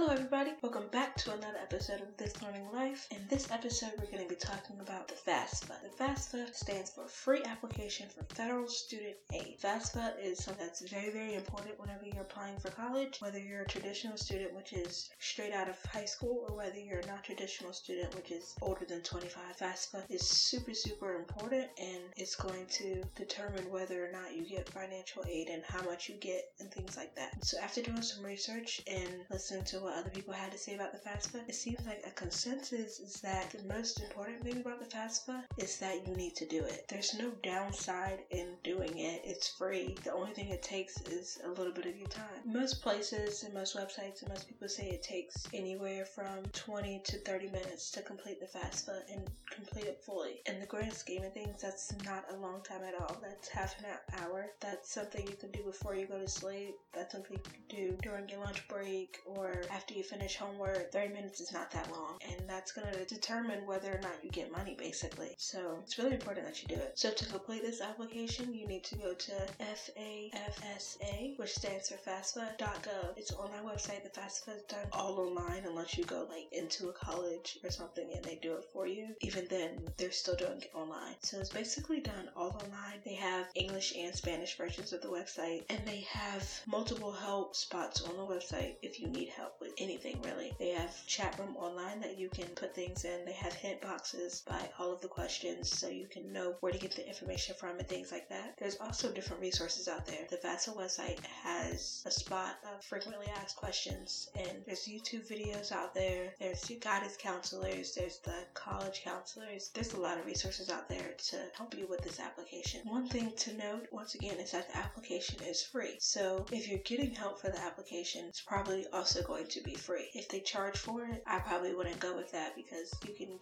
Hello everybody, welcome back to another episode of This Learning Life. In this episode, we're going to be talking about the FAFSA. The FAFSA stands for Free Application for Federal Student Aid. FAFSA is something that's very, very important whenever you're applying for college, whether you're a traditional student, which is straight out of high school, or whether you're a non-traditional student, which is older than 25. FAFSA is super, super important, and it's going to determine whether or not you get financial aid and how much you get and things like that. So after doing some research and listening to what other people had to say about the FAFSA, it seems like a consensus is that the most important thing about the FAFSA is that you need to do it. There's no downside in doing it. It's free. The only thing it takes is a little bit of your time. Most places and most websites and most people say it takes anywhere from 20 to 30 minutes to complete the FAFSA and complete it fully. In the grand scheme of things, that's not a long time at all. That's half an hour. That's something you can do before you go to sleep. That's something you can do during your lunch break or after you finish homework. 30 minutes is not that long, and that's going to determine whether or not you get money, basically. So it's really important that you do it. So to complete this application, you need to go to FSA, which stands for FAFSA.gov. It's on my website. The FAFSA is done all online unless you go into a college or something and they do it for you. Even then, they're still doing it online. So it's basically done all online. They have English and Spanish versions of the website, and they have multiple help spots on the website if you need help with anything, really. They have chat room online that you can put things in. They have hint boxes by all of the questions so you can know where to get the information from and things like that. There's also different resources out there. The FAFSA website has a spot of frequently asked questions, and there's YouTube videos out there. There's your guidance counselors. There's the college counselors. There's a lot of resources out there to help you with this application. One thing to note, once again, is that the application is free. So if you're getting help for the application, it's probably also going to be free. If they charge for it, I probably wouldn't go with that because you can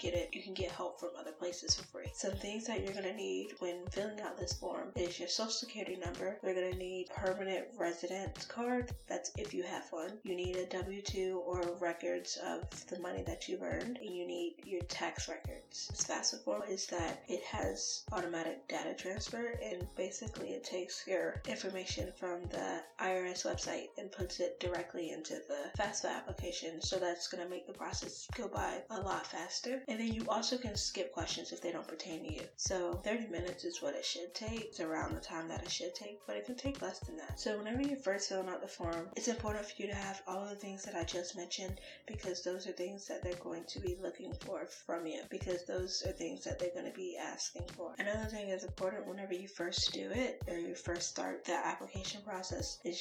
get help from other places for free. Some things that you're going to need when filling out this form is your social security number. You're going to need permanent resident card. That's if you have one. You need a W-2 or records of the money that you've earned, and you need your tax records. This FAFSA form is that it has automatic data transfer, and basically it takes your information from the IRS website and puts it directly into the FAFSA application, so that's going to make the process go by a lot faster. And then you also can skip questions if they don't pertain to you. So 30 minutes is what it should take. It's around the time that it should take, but it can take less than that. So whenever you're first filling out the form, it's important for you to have all of the things that I just mentioned, because those are things that they're going to be looking for from you, because those are things that they're going to be asking for. Another thing that's important whenever you first do it or you first start the application process is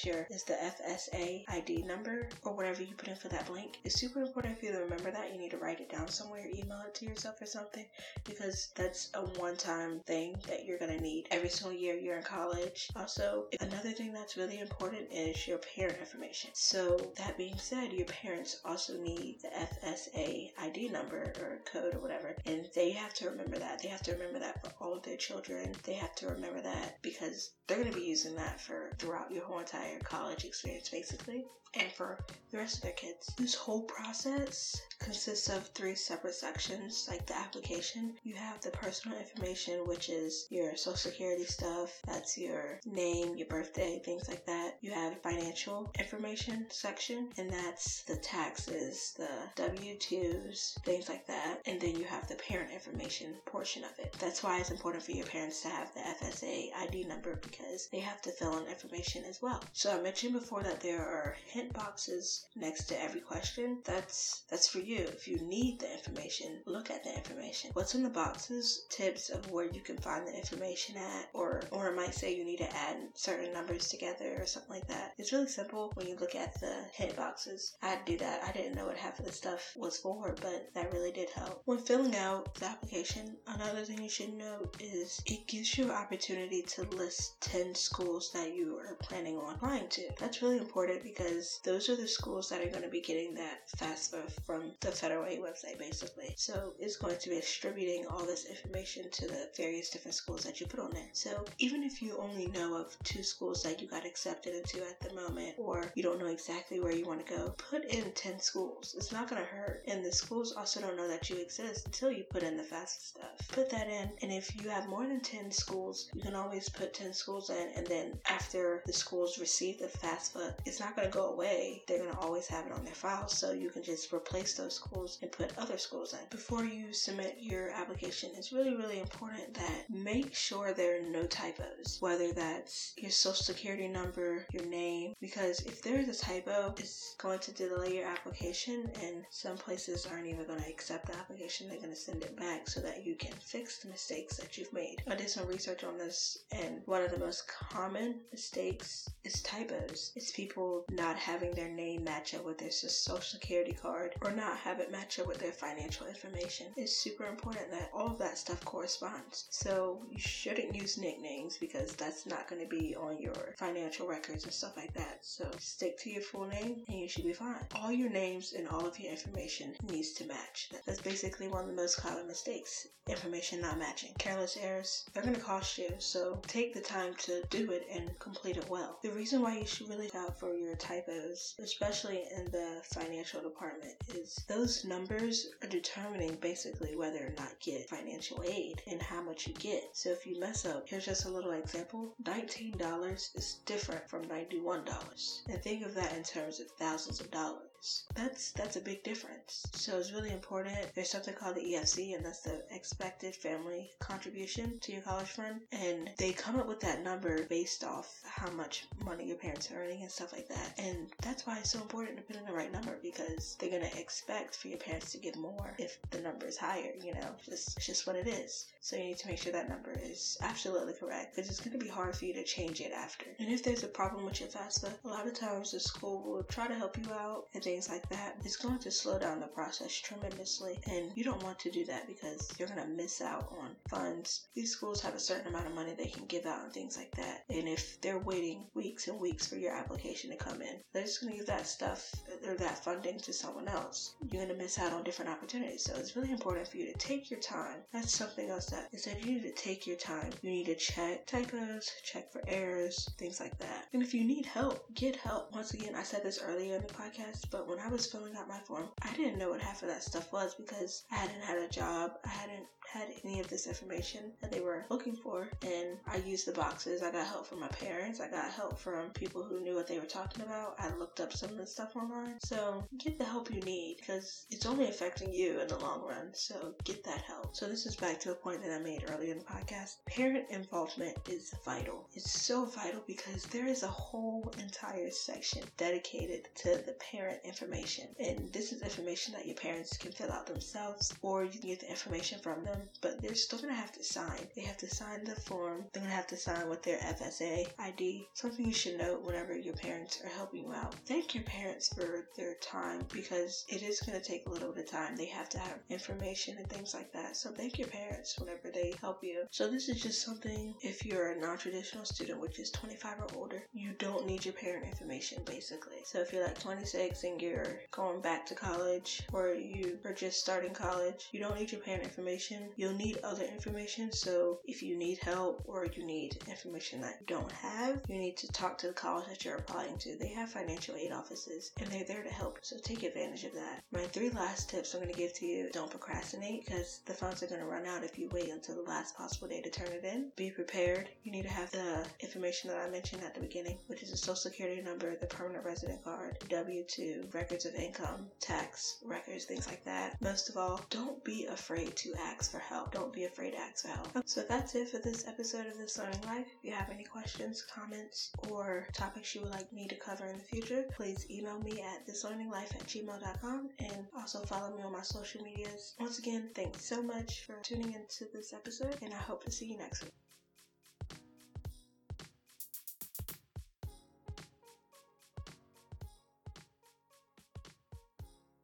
the FSA ID number, or whatever you put in for that blank. It's super important for you to remember that. You need to write it down somewhere, email it to yourself or something, because that's a one-time thing that you're going to need every single year you're in college. Also, another thing that's really important is your parent information. So that being said, your parents also need the FSA ID number or code or whatever, and they have to remember that. They have to remember that for all of their children. They have to remember that because they're going to be using that throughout your whole entire college experience, basically, and for the rest of their kids. This whole process consists of three separate sections, like the application. You have the personal information, which is your social security stuff. That's your name, your birthday, things like that. You have financial information section, and that's the taxes, the W-2s, things like that. And then you have the parent information portion of it. That's why it's important for your parents to have the FSA ID number, because they have to fill in information as well. So I mentioned before that there are hint boxes next to every question. That's for you. If you need the information, look at the information. What's in the boxes, tips of where you can find the information at, or it might say you need to add certain numbers together or something like that. It's really simple when you look at the hint boxes. I do that. I didn't know what half of the stuff was for, but that really did help. When filling out the application, another thing you should know is it gives you an opportunity to list 10 schools that you are planning on applying to. That's really important because those are the schools that are going to be getting that FAFSA from the Federal Aid website, basically. So it's going to be distributing all this information to the various different schools that you put on there. So even if you only know of 2 schools that you got accepted into at the moment, or you don't know exactly where you want to go, put in 10 schools. It's not going to hurt. And the schools also don't know that you exist until you put in the FAFSA stuff. Put that in, and if you have more than 10 schools, you can always put 10 schools in, and then after the schools receive the FAFSA, it's not going to go away. They're going to always always have it on their file, so you can just replace those schools and put other schools in. Before you submit your application, it's really, really important that make sure there are no typos, whether that's your social security number, your name, because if there is a typo, it's going to delay your application, and some places aren't even going to accept the application. They're going to send it back so that you can fix the mistakes that you've made. I did some research on this, and one of the most common mistakes is typos. It's people not having their name match up with their social security card, or not have it match up with their financial information. It's super important that all of that stuff corresponds. So you shouldn't use nicknames, because that's not going to be on your financial records and stuff like that. So stick to your full name and you should be fine. All your names and all of your information needs to match. That's basically one of the most common mistakes, information not matching. Careless errors, they're going to cost you, so take the time to do it and complete it well. The reason why you should really look out for your typos, especially in the financial department, is those numbers are determining basically whether or not you get financial aid and how much you get. So if you mess up, here's just a little example. $19 is different from $91. And think of that in terms of thousands of dollars. That's a big difference. So it's really important. There's something called the EFC, and that's the expected family contribution to your college fund. And they come up with that number based off how much money your parents are earning and stuff like that. And that's why it's so important to put in the right number, because they're going to expect for your parents to give more if the number is higher, you know. It's just what it is. So you need to make sure that number is absolutely correct, because it's going to be hard for you to change it after. And if there's a problem with your FAFSA, a lot of times the school will try to help you out and things like that. It's going to slow down the process tremendously, and you don't want to do that because you're going to miss out on funds. These schools have a certain amount of money they can give out and things like that, and if they're waiting weeks and weeks for your application to come in, they're just going to give that stuff or that funding to someone else. You're going to miss out on different opportunities, so it's really important for you to take your time. That's something else that instead you need to take your time. You need to check typos, check for errors, things like that. And if you need help, get help. Once again, I said this earlier in the podcast, but when I was filling out my form, I didn't know what half of that stuff was because I hadn't had a job. I hadn't had any of this information that they were looking for, and I used the boxes. I got help from my parents. I got help from people who knew what they were talking about. I looked up some of the stuff online. So get the help you need, because it's only affecting you in the long run. So get that help. So this is back to a point that I made earlier in the podcast. Parent involvement is vital. It's so vital because there is a whole entire section dedicated to the parent information, and this is information that your parents can fill out themselves, or you can get the information from them, but they're still gonna have to sign. They have to sign the form. They're gonna have to sign with their FSA ID. Something you should note whenever your parents are helping you out. Thank your parents for their time, because it is gonna take a little bit of time. They have to have information and things like that, so thank your parents whenever they help you. So this is just something, if you're a non-traditional student, which is 25 or older, you don't need your parent information basically. So if you're like 26 and you're going back to college, or you are just starting college, you don't need your parent information. You'll need other information, so if you need help or you need information that you don't have, you need to talk to the college that you're applying to. They have financial aid offices and they're there to help, so take advantage of that. My 3 last tips I'm going to give to you: don't procrastinate, because the funds are going to run out if you wait until the last possible day to turn it in. Be prepared. You need to have the information that I mentioned at the beginning, which is a social security number, the permanent resident card, W-2, records of income, tax records, things like that. Most of all, don't be afraid to ask for help. Don't be afraid to ask for help. So that's it for this episode of This Learning Life. If you have any questions, comments, or topics you would like me to cover in the future, please email me at thislearninglife@gmail.com, and also follow me on my social medias. Once again, thanks so much for tuning into this episode, and I hope to see you next week.